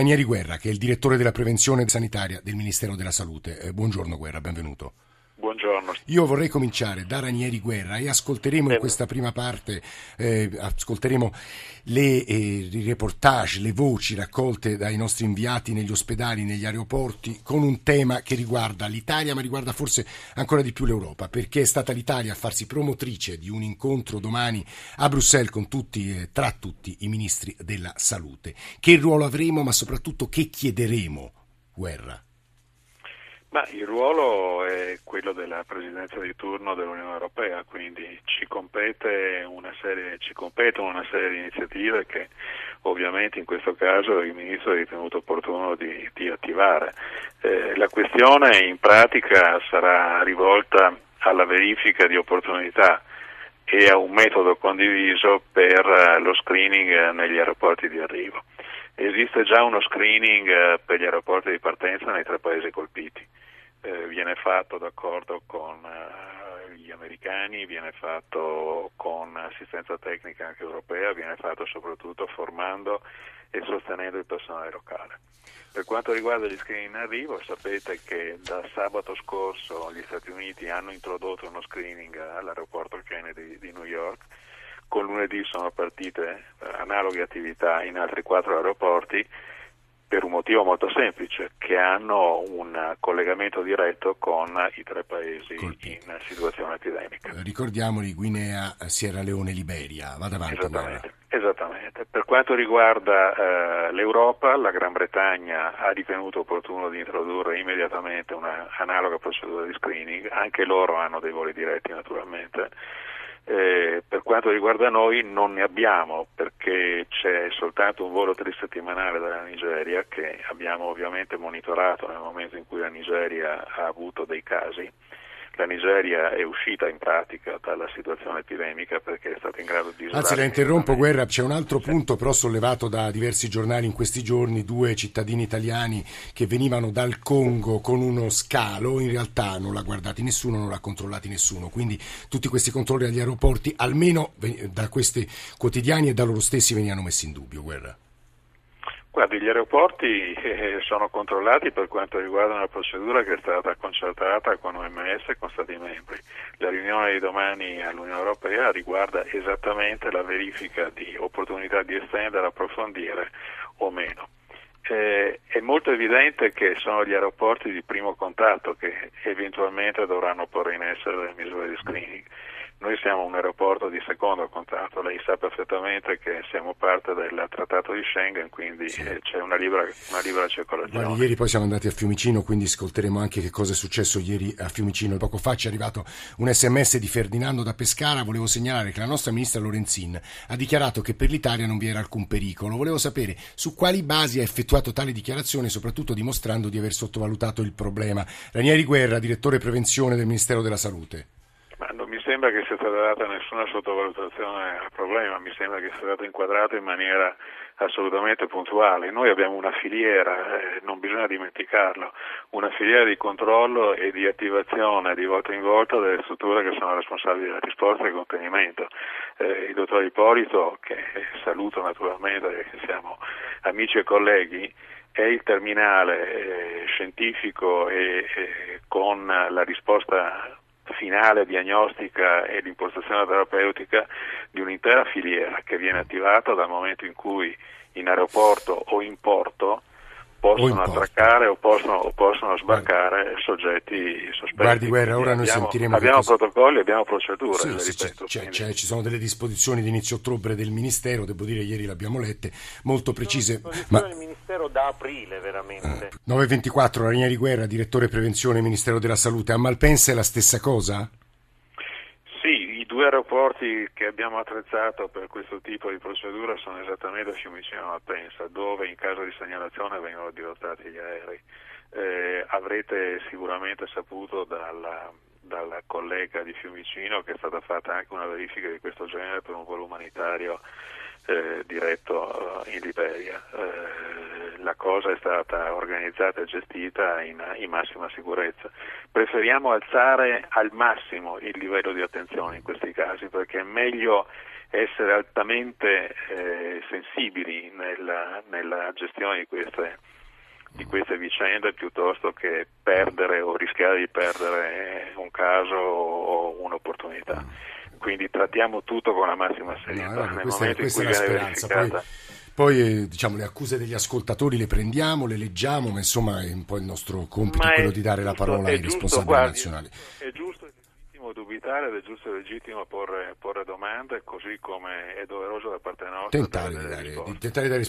Ranieri Guerra, che è il direttore della prevenzione sanitaria del Ministero della Salute. Buongiorno Guerra, benvenuto. Buongiorno. Io vorrei cominciare da Ranieri Guerra e ascolteremo in questa prima parte ascolteremo i reportage, le voci raccolte dai nostri inviati negli ospedali, negli aeroporti, con un tema che riguarda l'Italia, ma riguarda forse ancora di più l'Europa, perché è stata l'Italia a farsi promotrice di un incontro domani a Bruxelles con tra tutti i ministri della salute. Che ruolo avremo, ma soprattutto che chiederemo, Guerra? Ma il ruolo è quello della presidenza di turno dell'Unione Europea, quindi ci competono una serie di iniziative che ovviamente in questo caso il Ministro ha ritenuto opportuno di attivare. La questione in pratica sarà rivolta alla verifica di opportunità e a un metodo condiviso per lo screening negli aeroporti di arrivo. Esiste già uno screening per gli aeroporti di partenza nei 3 paesi colpiti. Viene fatto d'accordo con gli americani, viene fatto con assistenza tecnica anche europea, viene fatto soprattutto formando e sostenendo il personale locale. Per quanto riguarda gli screening in arrivo, sapete che da sabato scorso gli Stati Uniti hanno introdotto uno screening all'aeroporto Kennedy di New York. Con lunedì sono partite analoghe attività in altri 4 aeroporti per un motivo molto semplice, che hanno un collegamento diretto con i 3 paesi colpiti in situazione epidemica. Ricordiamoli: Guinea, Sierra Leone, Liberia. Vada avanti. Esattamente. Per quanto riguarda l'Europa, la Gran Bretagna ha ritenuto opportuno di introdurre immediatamente una analoga procedura di screening. Anche loro hanno dei voli diretti, naturalmente. Per quanto riguarda noi non ne abbiamo, perché c'è soltanto un volo trisettimanale dalla Nigeria, che abbiamo ovviamente monitorato nel momento in cui la Nigeria ha avuto dei casi. La Nigeria è uscita in pratica dalla situazione epidemica perché è stata in grado di... Anzi, la interrompo Guerra, c'è un altro punto però sollevato da diversi giornali in questi giorni: 2 cittadini italiani che venivano dal Congo con uno scalo, in realtà non l'ha guardati nessuno, non l'ha controllati nessuno, quindi tutti questi controlli agli aeroporti, almeno da questi quotidiani e da loro stessi, venivano messi in dubbio, Guerra. Guardi, gli aeroporti sono controllati per quanto riguarda una procedura che è stata concertata con OMS e con Stati membri. La riunione di domani all'Unione Europea riguarda esattamente la verifica di opportunità di estendere, approfondire o meno. È molto evidente che sono gli aeroporti di primo contatto che eventualmente dovranno porre in essere le misure di screening. Noi siamo un aeroporto di secondo contatto, lei sa perfettamente che siamo parte del trattato di Schengen, quindi sì, c'è una libera circolazione. Guardi, ieri poi siamo andati a Fiumicino, quindi ascolteremo anche che cosa è successo ieri a Fiumicino. Poco fa ci è arrivato un sms di Ferdinando da Pescara. Volevo segnalare che la nostra ministra Lorenzin ha dichiarato che per l'Italia non vi era alcun pericolo. Volevo sapere su quali basi ha effettuato tale dichiarazione, soprattutto dimostrando di aver sottovalutato il problema. Ranieri Guerra, direttore prevenzione del Ministero della Salute. Non mi sembra che sia stata data nessuna sottovalutazione al problema, mi sembra che sia stato inquadrato in maniera assolutamente puntuale. Noi abbiamo una filiera, non bisogna dimenticarlo, una filiera di controllo e di attivazione di volta in volta delle strutture che sono responsabili della risposta e contenimento. Il dottor Ippolito, che saluto naturalmente perché siamo amici e colleghi, è il terminale scientifico e con la risposta finale diagnostica e l'impostazione terapeutica di un'intera filiera che viene attivata dal momento in cui in aeroporto o in porto possono attraccare o possono sbarcare soggetti sospetti. Guardi Guerra, ora noi sentiremo... Abbiamo protocolli, abbiamo procedure. Sì, ripeto, ci sono delle disposizioni di inizio ottobre del Ministero, devo dire ieri le abbiamo lette, molto precise. Ma del Ministero da aprile, veramente. 9:24, Ranieri Guerra, direttore prevenzione Ministero della Salute. A Malpensa è la stessa cosa? Sì, i 2 aeroporti che abbiamo attrezzato per questo tipo di procedura sono esattamente a Fiumicino e Malpensa, dove in caso di segnalazione vengono dirottati gli aerei. Avrete sicuramente saputo dalla collega di Fiumicino che è stata fatta anche una verifica di questo genere per un volo umanitario diretto in Liberia. La cosa è stata organizzata e gestita in massima sicurezza. Preferiamo alzare al massimo il livello di attenzione in questi casi, perché è meglio essere altamente sensibili nella gestione di queste vicende, piuttosto che perdere o rischiare di perdere un caso o un'opportunità. Quindi trattiamo tutto con la massima serietà. Questa è la speranza. Poi diciamo, le accuse degli ascoltatori le prendiamo, le leggiamo, ma insomma è un po' il nostro compito quello di dare la parola ai responsabili nazionali. È giusto e legittimo dubitare, ed è giusto e legittimo porre domande, così come è doveroso da parte nostra tentare di dare risposte.